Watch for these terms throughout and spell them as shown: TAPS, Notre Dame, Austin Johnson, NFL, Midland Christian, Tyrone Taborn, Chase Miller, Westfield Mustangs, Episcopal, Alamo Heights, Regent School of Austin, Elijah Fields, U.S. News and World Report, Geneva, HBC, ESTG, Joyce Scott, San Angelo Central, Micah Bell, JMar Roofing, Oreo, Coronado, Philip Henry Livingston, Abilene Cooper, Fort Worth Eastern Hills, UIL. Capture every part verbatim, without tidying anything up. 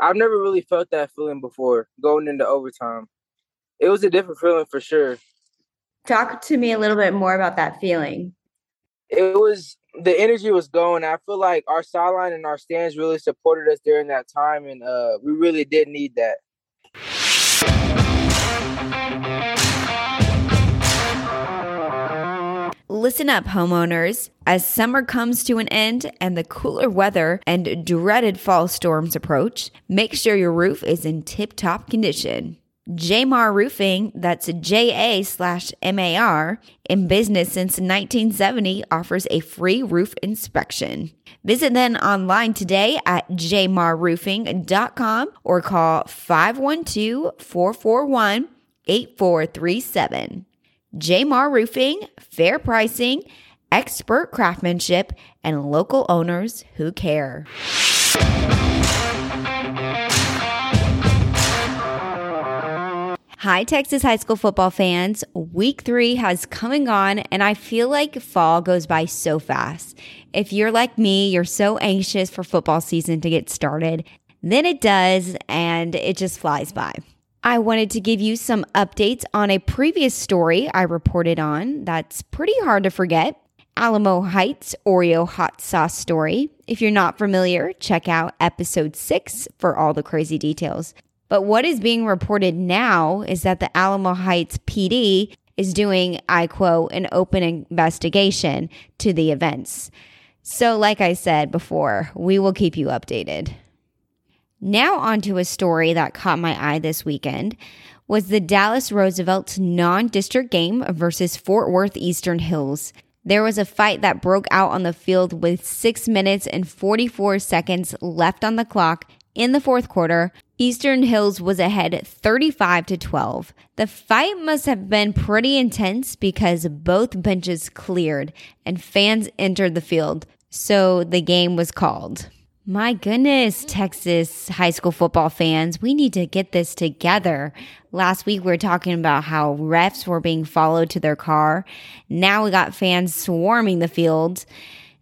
I've never really felt that feeling before going into overtime. It was a different feeling for sure. Talk to me a little bit more about that feeling. It was, the energy was going. I feel like our sideline and our stands really supported us during that time, and uh, we really did need that. Listen up, homeowners. As summer comes to an end and the cooler weather and dreaded fall storms approach, make sure your roof is in tip-top condition. JMar Roofing, that's J A slash M A R, in business since nineteen seventy, offers a free roof inspection. Visit them online today at j mar roofing dot com or call five one two, four four one, eight four three seven. JMar Roofing, fair pricing, expert craftsmanship, and local owners who care. Hi, Texas high school football fans. Week three has come and gone, and I feel like fall goes by so fast. If you're like me, you're so anxious for football season to get started. Then it does, and it just flies by. I wanted to give you some updates on a previous story I reported on that's pretty hard to forget, Alamo Heights Oreo hot sauce story. If you're not familiar, check out episode six for all the crazy details. But what is being reported now is that the Alamo Heights P D is doing, I quote, an open investigation to the events. So like I said before, we will keep you updated. Now onto a story that caught my eye this weekend was the Dallas Roosevelt's non-district game versus Fort Worth Eastern Hills. There was a fight that broke out on the field with six minutes and forty-four seconds left on the clock in the fourth quarter. Eastern Hills was ahead thirty-five to twelve. The fight must have been pretty intense because both benches cleared and fans entered the field, so the game was called. My goodness, Texas high school football fans, we need to get this together. Last week, we were talking about how refs were being followed to their car. Now we got fans swarming the field.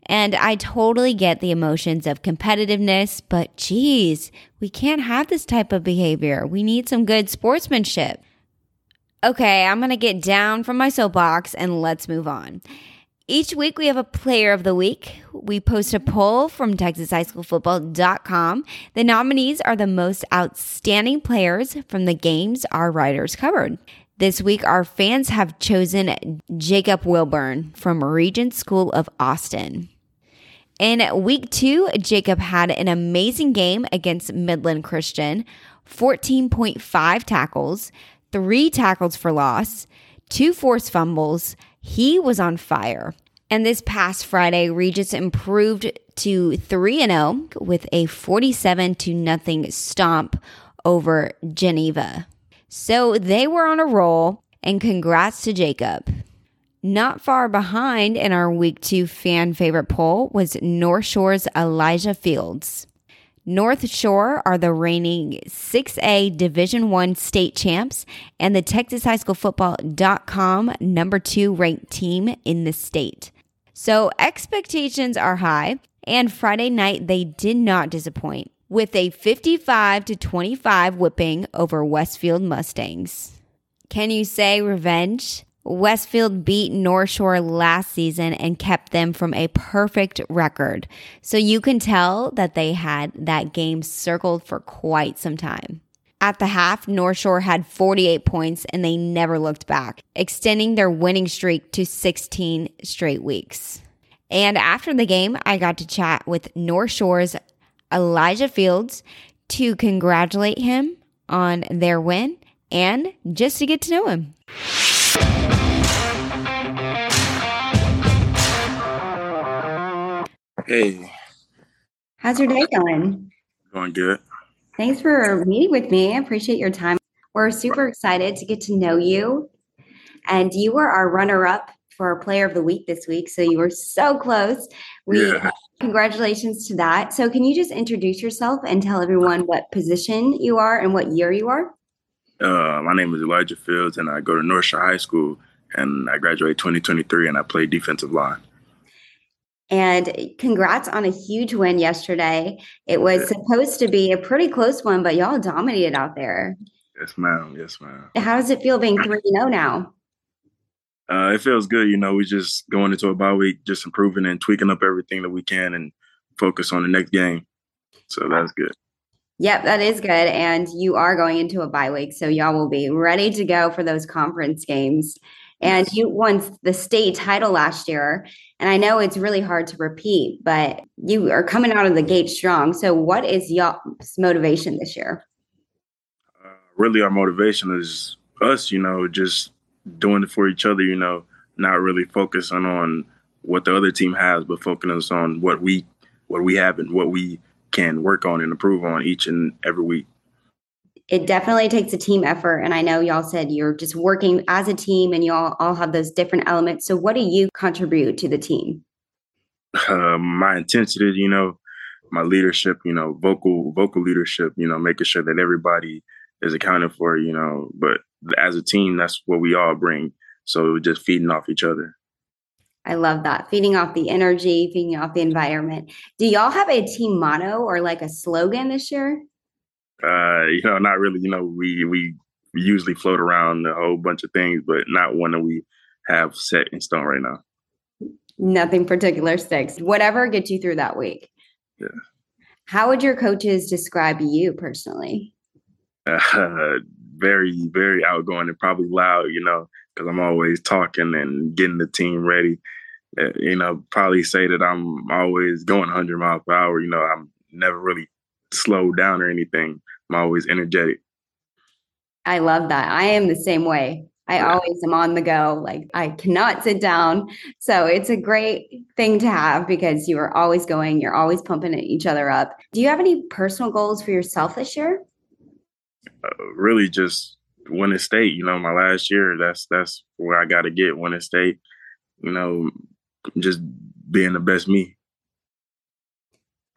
And I totally get the emotions of competitiveness, but geez, we can't have this type of behavior. We need some good sportsmanship. Okay, I'm going to get down from my soapbox and let's move on. Each week, we have a player of the week. We post a poll from texas high school football dot com. The nominees are the most outstanding players from the games our writers covered. This week, our fans have chosen Jacob Wilburn from Regent School of Austin. In week two, Jacob had an amazing game against Midland Christian, fourteen point five tackles, three tackles for loss, two forced fumbles. He was on fire. And this past Friday, Regis improved to three and oh with a forty-seven to nothing stomp over Geneva. So they were on a roll, and congrats to Jacob. Not far behind in our week two fan favorite poll was North Shore's Elijah Fields. North Shore are the reigning six A Division I state champs and the texas high school football dot com number two ranked team in the state. So expectations are high, and Friday night they did not disappoint with a fifty-five to twenty-five whipping over Westfield Mustangs. Can you say revenge? Westfield beat North Shore last season and kept them from a perfect record. So you can tell that they had that game circled for quite some time. At the half, North Shore had forty-eight points and they never looked back, extending their winning streak to sixteen straight weeks. And after the game, I got to chat with North Shore's Elijah Fields to congratulate him on their win and just to get to know him. Hey. How's your day going? Going good. Thanks for meeting with me. I appreciate your time. We're super excited to get to know you. And you were our runner-up for Player of the Week this week, so you were so close. We yeah. Congratulations to that. So can you just introduce yourself and tell everyone what position you are and what year you are? Uh, my name is Elijah Fields, and I go to North Shore High School, and I graduate twenty twenty-three, and I play defensive line. And congrats on a huge win yesterday. It was supposed to be a pretty close one, but y'all dominated out there. Yes, ma'am. Yes, ma'am. How does it feel being three and oh now? Uh, it feels good. You know, we just going into a bye week, just improving and tweaking up everything that we can and focus on the next game. So that's good. Yep, that is good. And you are going into a bye week, so y'all will be ready to go for those conference games. And you won the state title last year, and I know it's really hard to repeat, but you are coming out of the gate strong. So what is y'all's motivation this year? Uh, really, our motivation is us, you know, just doing it for each other, you know, not really focusing on what the other team has, but focusing on what we what we have and what we can work on and improve on each and every week. It definitely takes a team effort. And I know y'all said you're just working as a team and y'all all have those different elements. So what do you contribute to the team? Uh, my intensity, you know, my leadership, you know, vocal, vocal leadership, you know, making sure that everybody is accounted for, you know, but as a team, that's what we all bring. So we're just feeding off each other. I love that. Feeding off the energy, feeding off the environment. Do y'all have a team motto or like a slogan this year? Uh, you know, not really. You know, we we usually float around a whole bunch of things, but not one that we have set in stone right now. Nothing particular sticks. Whatever gets you through that week. Yeah. How would your coaches describe you personally? Uh, very, very outgoing and probably loud, you know, because I'm always talking and getting the team ready. Uh, you know, probably say that I'm always going one hundred miles per hour. You know, I'm never really slow down or anything. I'm always energetic. I love that. I am the same way. I yeah. always am on the go. Like I cannot sit down. So it's a great thing to have because you are always going, you're always pumping each other up. Do you have any personal goals for yourself this year? Uh, really just winning state, you know, my last year, that's, that's where I got to get, winning state, you know, just being the best me.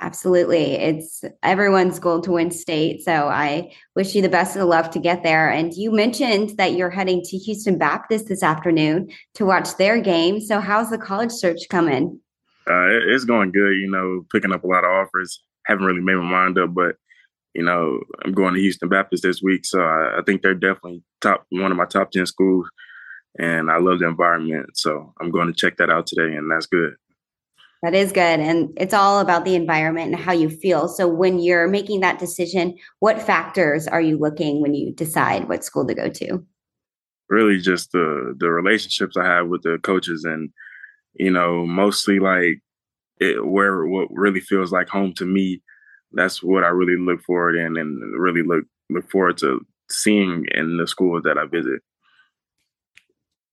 Absolutely. It's everyone's goal to win state. So I wish you the best of the luck to get there. And you mentioned that you're heading to Houston Baptist this afternoon to watch their game. So how's the college search coming? Uh, it's going good, you know, picking up a lot of offers. Haven't really made my mind up, but, you know, I'm going to Houston Baptist this week. So I, I think they're definitely top one of my top ten schools. And I love the environment. So I'm going to check that out today. And that's good. That is good. And it's all about the environment and how you feel. So when you're making that decision, what factors are you looking when you decide what school to go to? Really just the the relationships I have with the coaches and, you know, mostly like it, where what really feels like home to me. That's what I really look forward in and really look, look forward to seeing in the schools that I visit.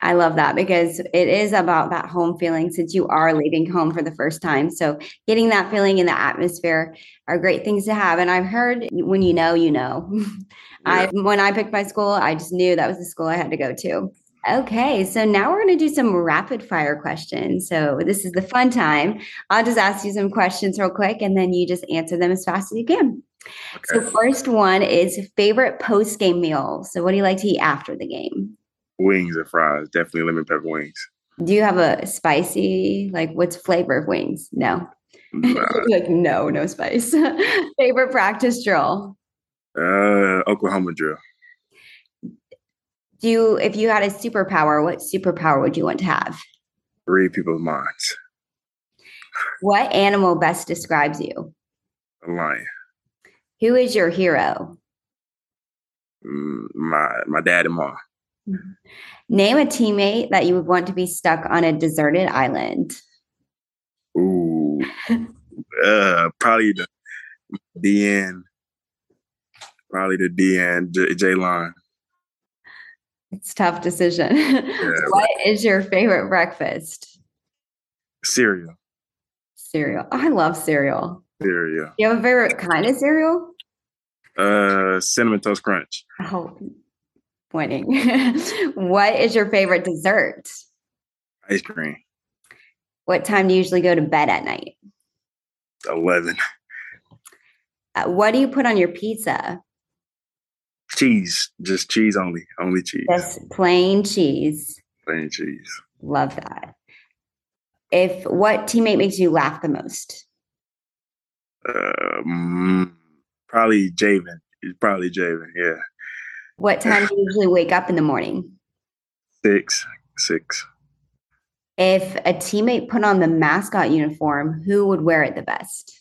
I love that because it is about that home feeling since you are leaving home for the first time. So getting that feeling in the atmosphere are great things to have. And I've heard when you know, you know. Yeah. I when I picked my school, I just knew that was the school I had to go to. Okay, so now we're going to do some rapid fire questions. So this is the fun time. I'll just ask you some questions real quick and then you just answer them as fast as you can. Okay. So first one is favorite post-game meal. So what do you like to eat after the game? Wings and fries, definitely lemon pepper wings. Do you have a spicy, like what's flavor of wings? No. Nah. Like, no, no spice. Favorite practice drill? Uh, Oklahoma drill. Do you, if you had a superpower, what superpower would you want to have? Read people's minds. What animal best describes you? A lion. Who is your hero? Mm, my, my dad and mom. Name a teammate that you would want to be stuck on a deserted island. Ooh, uh, probably the D N. Probably the D N, J- J-Line. It's a tough decision. Yeah. What is your favorite breakfast? Cereal. Cereal. Oh, I love cereal. Cereal. You have a favorite kind of cereal? Uh, Cinnamon Toast Crunch. Oh. Winning. What is your favorite dessert? Ice cream. What time do you usually go to bed at night? eleven. Uh, what do you put on your pizza? Cheese. Just cheese only. Only cheese. Just plain cheese. Plain cheese. Love that. if what teammate makes you laugh the most? Um, probably Javen. It's probably Javen. Yeah. What time do you usually wake up in the morning? Six. Six. If a teammate put on the mascot uniform, who would wear it the best?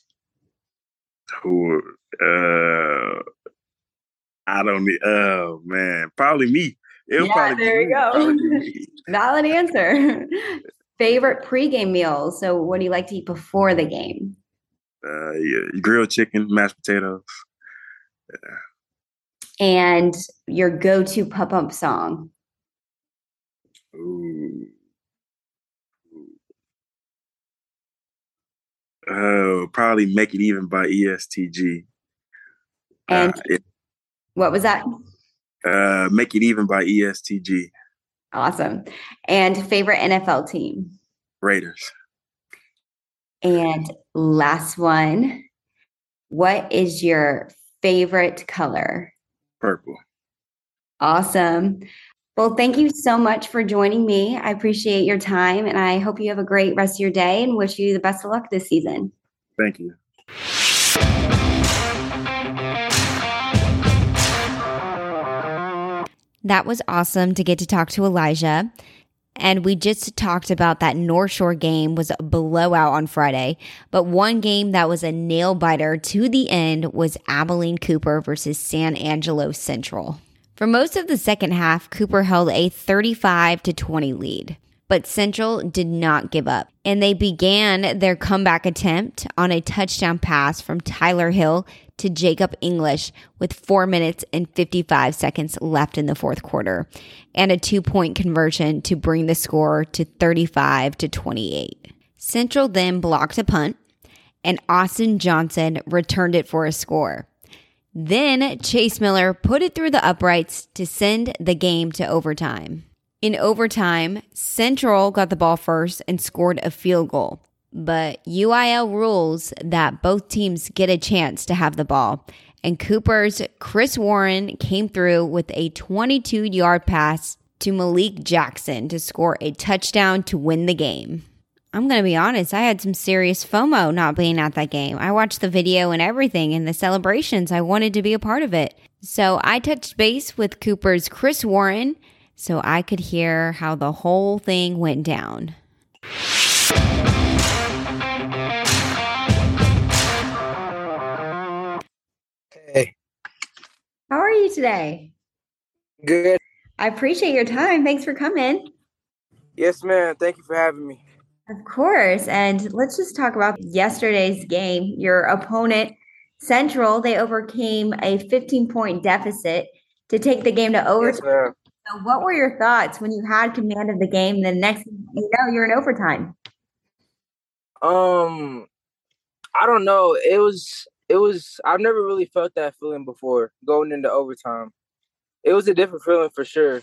Who? Uh, I don't need. Oh man, probably me. It'll yeah, probably there you go. Valid answer. Favorite pregame meal. So, what do you like to eat before the game? Uh, yeah, grilled chicken, mashed potatoes. Yeah. And your go-to pump up song? Ooh. Oh, probably Make It Even by E S T G. And uh, it, what was that? Uh, Make It Even by E S T G. Awesome. And favorite N F L team? Raiders. And last one. What is your favorite color? Purple. Awesome. Well, thank you so much for joining me. I appreciate your time, and I hope you have a great rest of your day and wish you the best of luck this season. Thank you. That was awesome to get to talk to Elijah. And we just talked about that North Shore game was a blowout on Friday. But one game that was a nail-biter to the end was Abilene Cooper versus San Angelo Central. For most of the second half, Cooper held a thirty-five to twenty lead, but Central did not give up, and they began their comeback attempt on a touchdown pass from Tyler Hill to Jacob English with four minutes and fifty-five seconds left in the fourth quarter, and a two-point conversion to bring the score to thirty-five to twenty-eight. Central then blocked a punt, and Austin Johnson returned it for a score. Then Chase Miller put it through the uprights to send the game to overtime. In overtime, Central got the ball first and scored a field goal. But U I L rules that both teams get a chance to have the ball. And Cooper's Chris Warren came through with a twenty-two-yard pass to Malik Jackson to score a touchdown to win the game. I'm going to be honest, I had some serious FOMO not being at that game. I watched the video and everything and the celebrations. I wanted to be a part of it. So I touched base with Cooper's Chris Warren so I could hear how the whole thing went down. Hey. How are you today? Good. I appreciate your time. Thanks for coming. Yes, ma'am. Thank you for having me. Of course. And let's just talk about yesterday's game. Your opponent, Central, they overcame a fifteen-point deficit to take the game to overtime. Yes, so what were your thoughts when you had command of the game? The next thing you know, you're in overtime. Um, I don't know. It was, it was, I've never really felt that feeling before going into overtime. It was a different feeling for sure.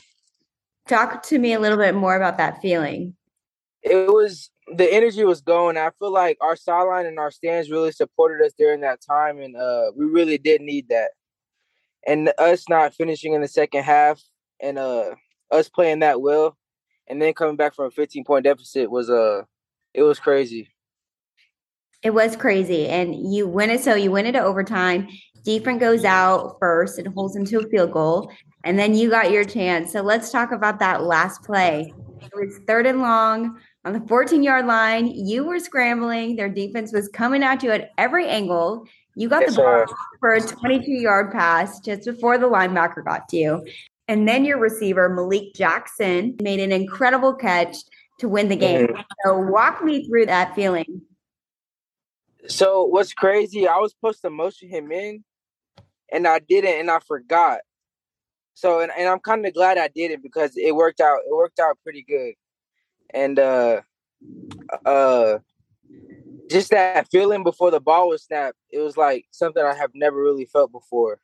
Talk to me a little bit more about that feeling. It was, the energy was going. I feel like our sideline and our stands really supported us during that time, and uh, we really did need that. And us not finishing in the second half and uh, us playing that well and then coming back from a fifteen-point deficit was, uh, it was crazy. It was crazy. And you win it, so you win it to overtime. Defense goes out first and holds them to a field goal, and then you got your chance. So let's talk about that last play. It was third and long. On the fourteen-yard line, you were scrambling. Their defense was coming at you at every angle. You got yes, the ball sir. for a twenty-two-yard pass just before the linebacker got to you. And then your receiver, Malik Jackson, made an incredible catch to win the game. Mm-hmm. So walk me through that feeling. So what's crazy, I was supposed to motion him in, and I didn't, and I forgot. So, and, and I'm kind of glad I did it because it worked out. It worked out pretty good. And uh, uh, just that feeling before the ball was snapped, it was like something I have never really felt before.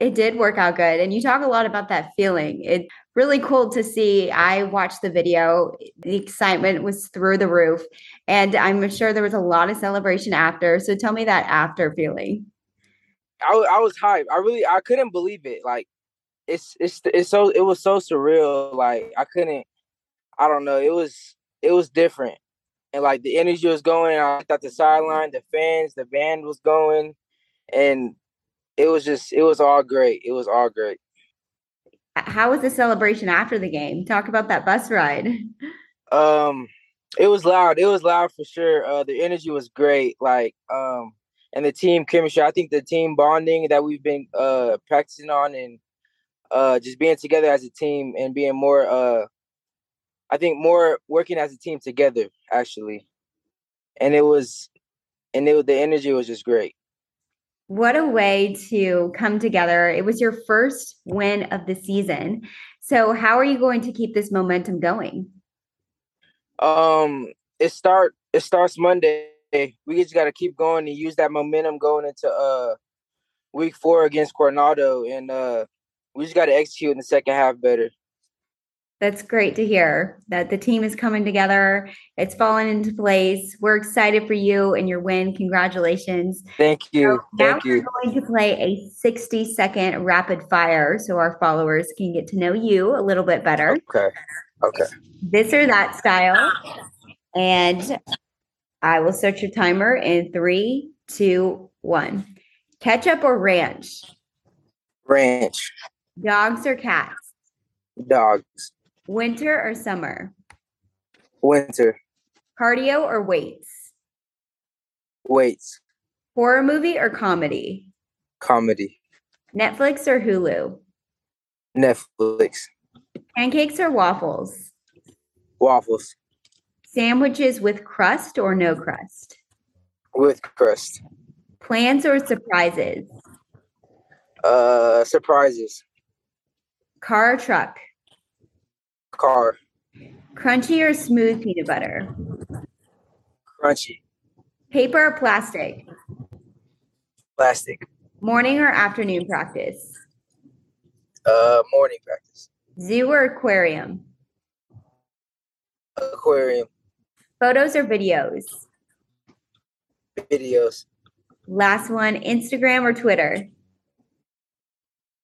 It did work out good. And you talk a lot about that feeling. It's really cool to see. I watched the video. The excitement was through the roof. And I'm sure there was a lot of celebration after. So tell me that after feeling. I, I was hyped. I really, I couldn't believe it. Like, it's, it's, it's so, it was so surreal. Like, I couldn't, I don't know. It was, it was different. And like the energy was going, and I looked at the sideline, the fans, the band was going, and it was just, it was all great. It was all great. How was the celebration after the game? Talk about that bus ride. Um, it was loud. It was loud for sure. Uh, the energy was great. Like, um, and the team chemistry. I think the team bonding that we've been uh, practicing on, and uh, just being together as a team and being more. Uh, I think more working as a team together, actually. And it was, and it, the energy was just great. What a way to come together. It was your first win of the season. So how are you going to keep this momentum going? Um, it start, it starts Monday. We just got to keep going and use that momentum going into uh, week four against Coronado. And uh, we just got to execute in the second half better. That's great to hear that the team is coming together. It's fallen into place. We're excited for you and your win. Congratulations. Thank you. So now Thank we're you. going to play a sixty second rapid fire so our followers can get to know you a little bit better. Okay. Okay. This or that style. And I will start your timer in three, two, one. Ketchup or ranch? Ranch. Dogs or cats? Dogs. Winter or summer? Winter. Cardio or weights? Weights. Horror movie or comedy? Comedy. Netflix or Hulu? Netflix. Pancakes or waffles? Waffles. Sandwiches with crust or no crust? With crust. Plans or surprises? Uh, surprises. Car or truck? Car. Crunchy or smooth peanut butter? Crunchy. Paper or plastic? Plastic. Morning or afternoon practice? Uh, morning practice. Zoo or aquarium? Aquarium. Photos or videos? Videos. Last one, Instagram or Twitter?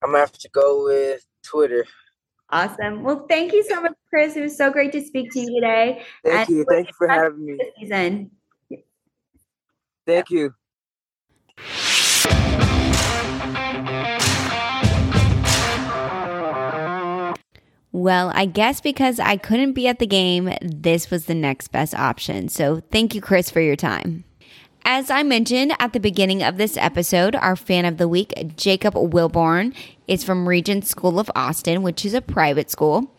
I'm going to have to go with Twitter. Awesome. Well, thank you so much, Chris. It was so great to speak to you today. Thank and you. Thank you for having me. Season. Thank you. Well, I guess because I couldn't be at the game, this was the next best option. So thank you, Chris, for your time. As I mentioned at the beginning of this episode, our fan of the week, Jacob Wilburn, is from Regent School of Austin, which is a private school.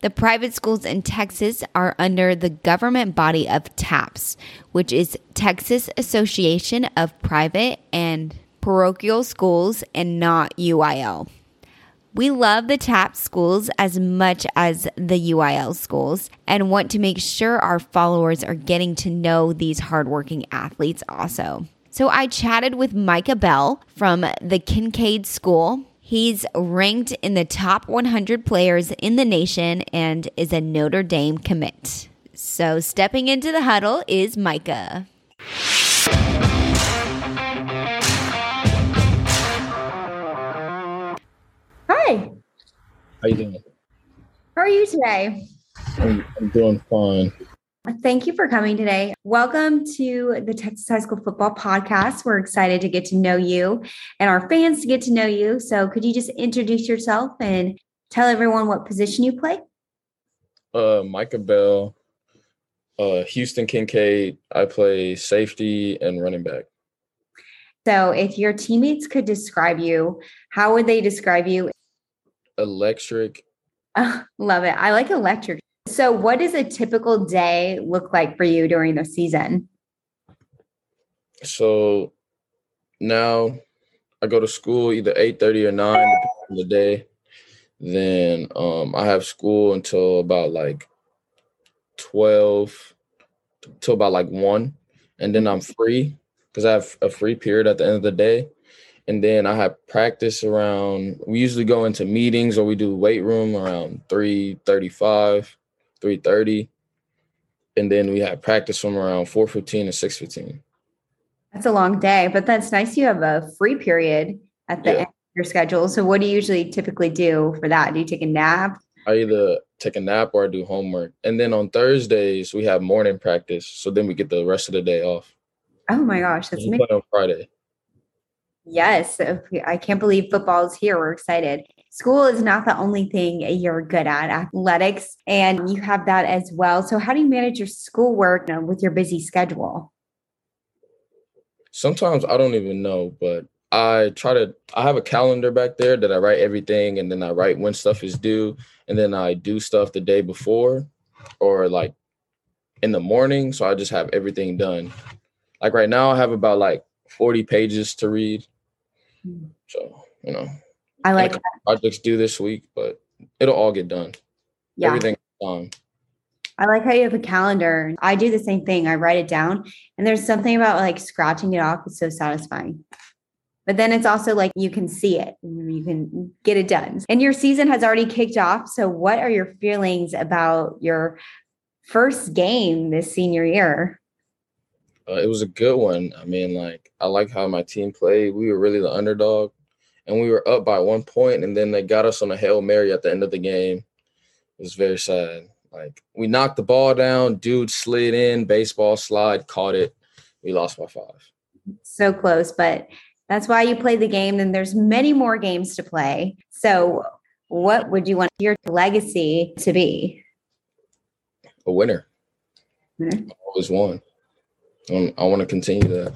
The private schools in Texas are under the government body of TAPS, which is Texas Association of Private and Parochial Schools, and not U I L. We love the TAPS schools as much as the U I L schools and want to make sure our followers are getting to know these hardworking athletes also. So I chatted with Micah Bell from the Kincaid School. He's ranked in the top one hundred players in the nation and is a Notre Dame commit. So stepping into the huddle is Micah. Hi. How you doing? How are you today? I'm, I'm doing fine. Thank you for coming today. Welcome to the Texas High School Football Podcast. We're excited to get to know you and our fans to get to know you. So could you just introduce yourself and tell everyone what position you play? Uh, Micah Bell, uh, Houston Kincaid. I play safety and running back. So if your teammates could describe you, how would they describe you? Electric. Oh, love it. I like electric. So what does a typical day look like for you during the season? So now I go to school either eight thirty or nine depending on the day. Then um, I have school until about like twelve, till about like one. And then I'm free because I have a free period at the end of the day. And then I have practice around, we usually go into meetings or we do weight room around three thirty-five, three thirty. And then we have practice from around four fifteen to six fifteen. That's a long day, but that's nice. You have a free period at the yeah. end of your schedule. So what do you usually typically do for that? Do you take a nap? I either take a nap or I do homework. And then on Thursdays, we have morning practice. So then we get the rest of the day off. Oh, my gosh. That's amazing. On Friday. Yes. I can't believe football's here. We're excited. School is not the only thing you're good at, athletics, and you have that as well. So how do you manage your schoolwork with your busy schedule? Sometimes I don't even know, but I try to, I have a calendar back there that I write everything, and then I write when stuff is due, and then I do stuff the day before or like in the morning. So I just have everything done. Like right now I have about like forty pages to read. So, you know, I like that. Projects due this week, but it'll all get done. Yeah. Everything's done. I like how you have a calendar. I do the same thing. I write it down, and there's something about like scratching it off. It's so satisfying. But then it's also like you can see it. You can get it done. And your season has already kicked off. So what are your feelings about your first game this senior year? Uh, it was a good one. I mean, like, I like how my team played. We were really the underdog, and we were up by one point, and then they got us on a Hail Mary at the end of the game. It was very sad. Like, we knocked the ball down, dude slid in, baseball slide, caught it. We lost by five. So close, but that's why you play the game, and there's many more games to play. So what would you want your legacy to be? A winner. Mm-hmm. I always won. Um, I want to continue that.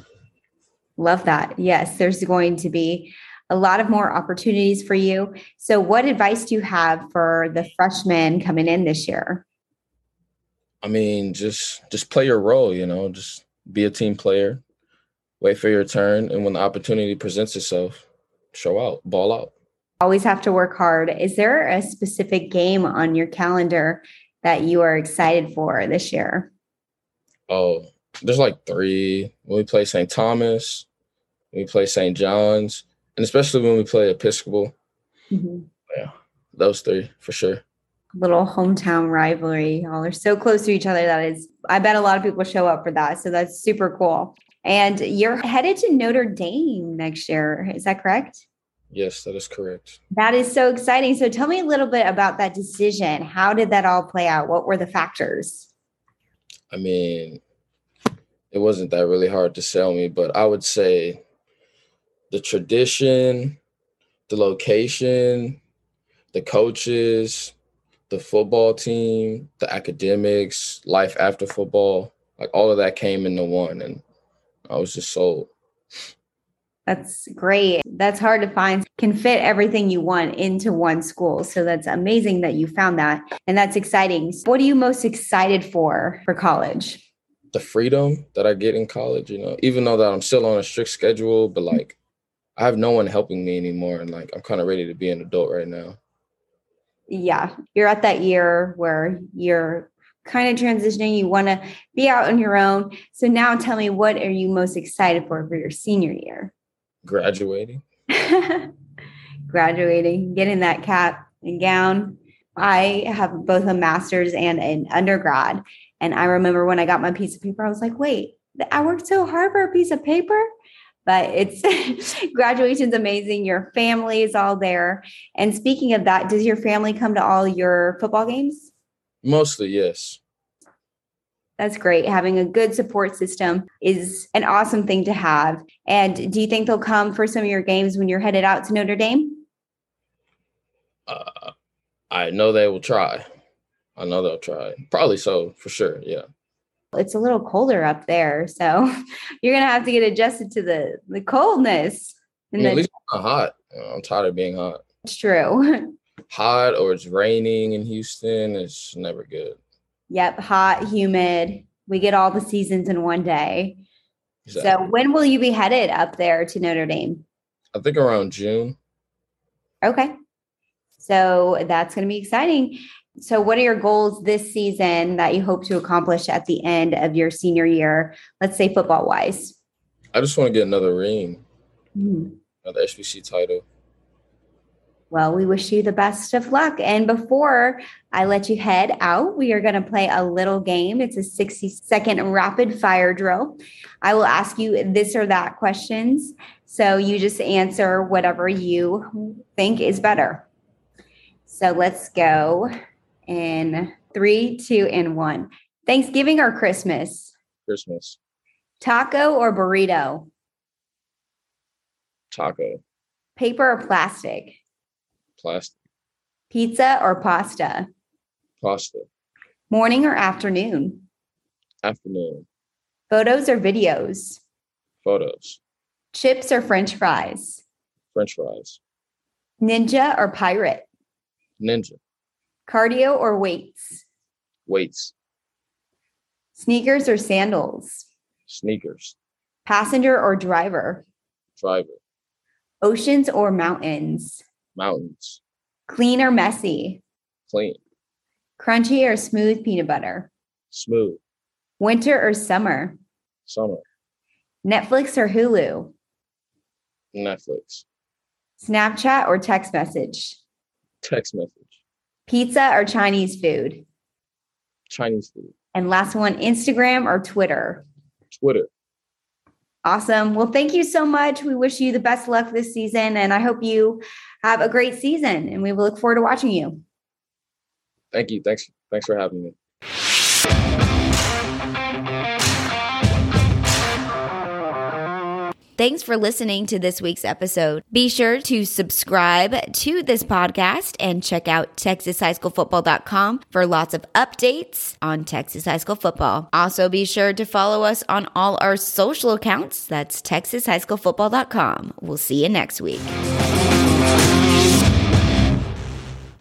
Love that. Yes, there's going to be a lot of more opportunities for you. So what advice do you have for the freshmen coming in this year? I mean, just just play your role, you know, just be a team player, wait for your turn. And when the opportunity presents itself, show out, ball out. Always have to work hard. Is there a specific game on your calendar that you are excited for this year? Oh, there's like three. When we play Saint Thomas, we play Saint John's, and especially when we play Episcopal. Mm-hmm. Yeah, those three for sure. Little hometown rivalry. Y'all are so close to each other. That is, I bet a lot of people show up for that. So that's super cool. And you're headed to Notre Dame next year. Is that correct? Yes, that is correct. That is so exciting. So tell me a little bit about that decision. How did that all play out? What were the factors? I mean, it wasn't that really hard to sell me, but I would say the tradition, the location, the coaches, the football team, the academics, life after football, like all of that came into one, and I was just sold. That's great. That's hard to find. Can fit everything you want into one school. So that's amazing that you found that, and that's exciting. So what are you most excited for for college? The freedom that I get in college, you know, even though that I'm still on a strict schedule, but like I have no one helping me anymore. And like, I'm kind of ready to be an adult right now. Yeah. You're at that year where you're kind of transitioning. You want to be out on your own. So now tell me, what are you most excited for for your senior year? Graduating. Graduating, getting that cap and gown. I have both a master's and an undergrad. And I remember when I got my piece of paper, I was like, wait, I worked so hard for a piece of paper, but it's graduation's amazing. Your family is all there. And speaking of that, does your family come to all your football games? Mostly, yes. That's great. Having a good support system is an awesome thing to have. And do you think they'll come for some of your games when you're headed out to Notre Dame? Uh, I know they will try. I know they'll try. Probably so, for sure. Yeah. It's a little colder up there, so you're going to have to get adjusted to the, the coldness. And I mean, the- at least it's not hot. You know, I'm tired of being hot. It's true. Hot or it's raining in Houston. It's never good. Yep. Hot, humid. We get all the seasons in one day. Exactly. So when will you be headed up there to Notre Dame? I think around June. Okay. So that's going to be exciting. So what are your goals this season that you hope to accomplish at the end of your senior year, let's say football-wise? I just want to get another ring, mm. another H B C title. Well, we wish you the best of luck. And before I let you head out, we are going to play a little game. It's a sixty-second rapid-fire drill. I will ask you this or that questions, so you just answer whatever you think is better. So let's go in three, two, and one. Thanksgiving or Christmas? Christmas. Taco or burrito? Taco. Paper or plastic? Plastic. Pizza or pasta? Pasta. Morning or afternoon? Afternoon. Photos or videos? Photos. Chips or French fries? French fries. Ninja or pirate? Ninja. Cardio or weights? Weights. Sneakers or sandals? Sneakers. Passenger or driver? Driver. Oceans or mountains? Mountains. Clean or messy? Clean. Crunchy or smooth peanut butter? Smooth. Winter or summer? Summer. Netflix or Hulu? Netflix. Snapchat or text message? Text message. Pizza or Chinese food? Chinese food. And last one, Instagram or Twitter? Twitter. Awesome. Well, thank you so much. We wish you the best luck this season, and I hope you have a great season, and we will look forward to watching you. Thank you. Thanks. Thanks for having me. Thanks for listening to this week's episode. Be sure to subscribe to this podcast and check out texas high school football dot com for lots of updates on Texas High School Football. Also, be sure to follow us on all our social accounts. That's texas high school football dot com. We'll see you next week.